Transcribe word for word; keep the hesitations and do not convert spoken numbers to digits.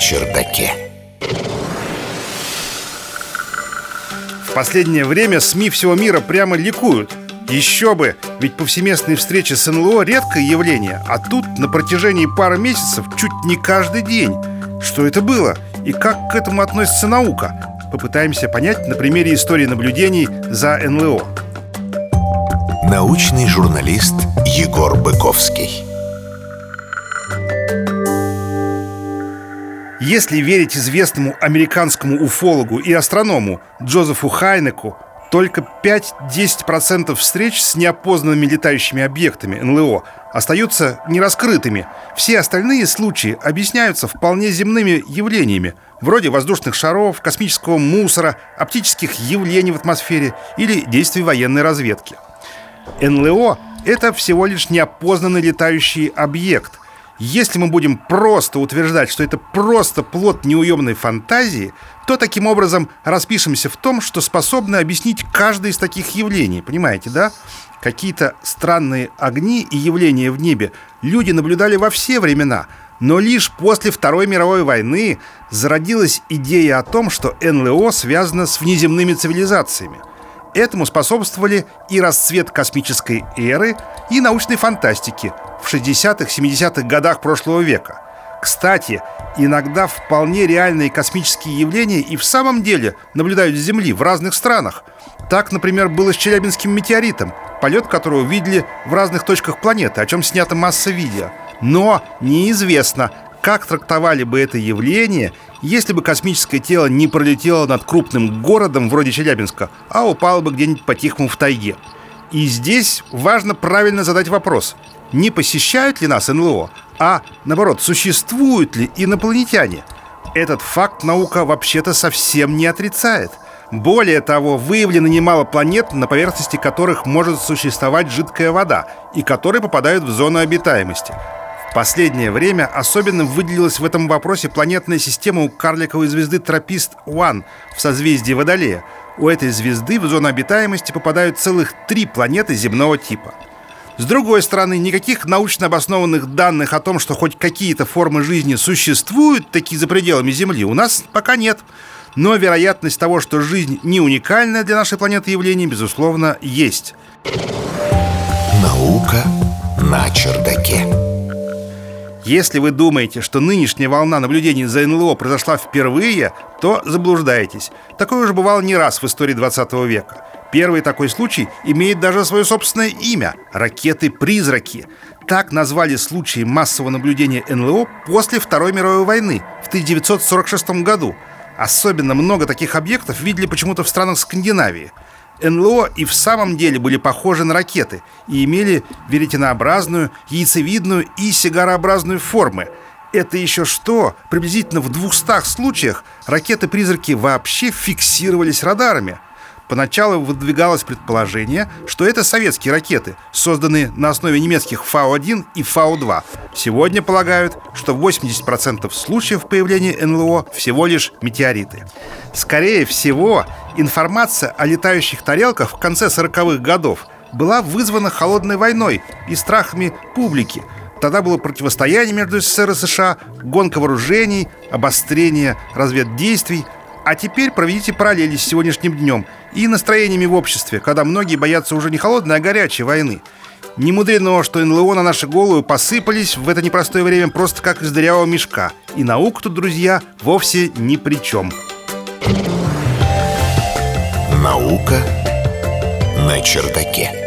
чердаке. В последнее время СМИ всего мира прямо ликуют. Еще бы, ведь повсеместные встречи с эн эл о редкое явление, а тут на протяжении пары месяцев чуть не каждый день. Что это было и как к этому относится наука? Попытаемся понять на примере истории наблюдений за эн эл о. Научный журналист Егор Быковский. Если верить известному американскому уфологу и астроному Джозефу Хайнеку, только пять-десять процентов встреч с неопознанными летающими объектами эн эл о остаются нераскрытыми. Все остальные случаи объясняются вполне земными явлениями, вроде воздушных шаров, космического мусора, оптических явлений в атмосфере или действий военной разведки. эн эл о — это всего лишь неопознанный летающий объект. Если мы будем просто утверждать, что это просто плод неуемной фантазии, то таким образом распишемся в том, что способны объяснить каждое из таких явлений. Понимаете, да? Какие-то странные огни и явления в небе люди наблюдали во все времена, но лишь после Второй мировой войны зародилась идея о том, что эн эл о связано с внеземными цивилизациями. Этому способствовали и расцвет космической эры, и научной фантастики в шестидесятых-семидесятых годах прошлого века. Кстати, иногда вполне реальные космические явления и в самом деле наблюдают с Земли в разных странах. Так, например, было с Челябинским метеоритом, полет которого видели в разных точках планеты, о чем снята масса видео. Но неизвестно, как трактовали бы это явление, если бы космическое тело не пролетело над крупным городом вроде Челябинска, а упало бы где-нибудь по-тихому в тайге. И здесь важно правильно задать вопрос: не посещают ли нас эн эл о, а, наоборот, существуют ли инопланетяне? Этот факт наука вообще-то совсем не отрицает. Более того, выявлено немало планет, на поверхности которых может существовать жидкая вода, и которые попадают в зону обитаемости. В последнее время особенно выделилась в этом вопросе планетная система у карликовой звезды Траппист один в созвездии Водолея. У этой звезды в зону обитаемости попадают целых три планеты земного типа. С другой стороны, никаких научно обоснованных данных о том, что хоть какие-то формы жизни существуют такие за пределами Земли, у нас пока нет. Но вероятность того, что жизнь не уникальная для нашей планеты явление, безусловно, есть. Наука на чердаке. Если вы думаете, что нынешняя волна наблюдений за эн эл о произошла впервые, то заблуждаетесь. Такое уже бывало не раз в истории двадцатого века. Первый такой случай имеет даже свое собственное имя – ракеты-призраки. Так назвали случаи массового наблюдения эн эл о после Второй мировой войны в тысяча девятьсот сорок шестом году. Особенно много таких объектов видели почему-то в странах Скандинавии. эн эл о и в самом деле были похожи на ракеты и имели веретенообразную, яйцевидную и сигарообразную формы. Это еще что? Приблизительно в двухстах случаях ракеты-призраки вообще фиксировались радарами. Поначалу выдвигалось предположение, что это советские ракеты, созданные на основе немецких Фау один и Фау два. Сегодня полагают, что восемьдесят процентов случаев появления эн эл о всего лишь метеориты. Скорее всего, информация о летающих тарелках в конце сороковых годов была вызвана холодной войной и страхами публики. Тогда было противостояние между эс эс эс эр и США, гонка вооружений, обострение разведдействий. А теперь проведите параллели с сегодняшним днем и настроениями в обществе, когда многие боятся уже не холодной, а горячей войны. Не мудрено, что эн эл о на наши головы посыпались в это непростое время просто как из дырявого мешка. И наука тут, друзья, вовсе ни при чем. Наука на чердаке.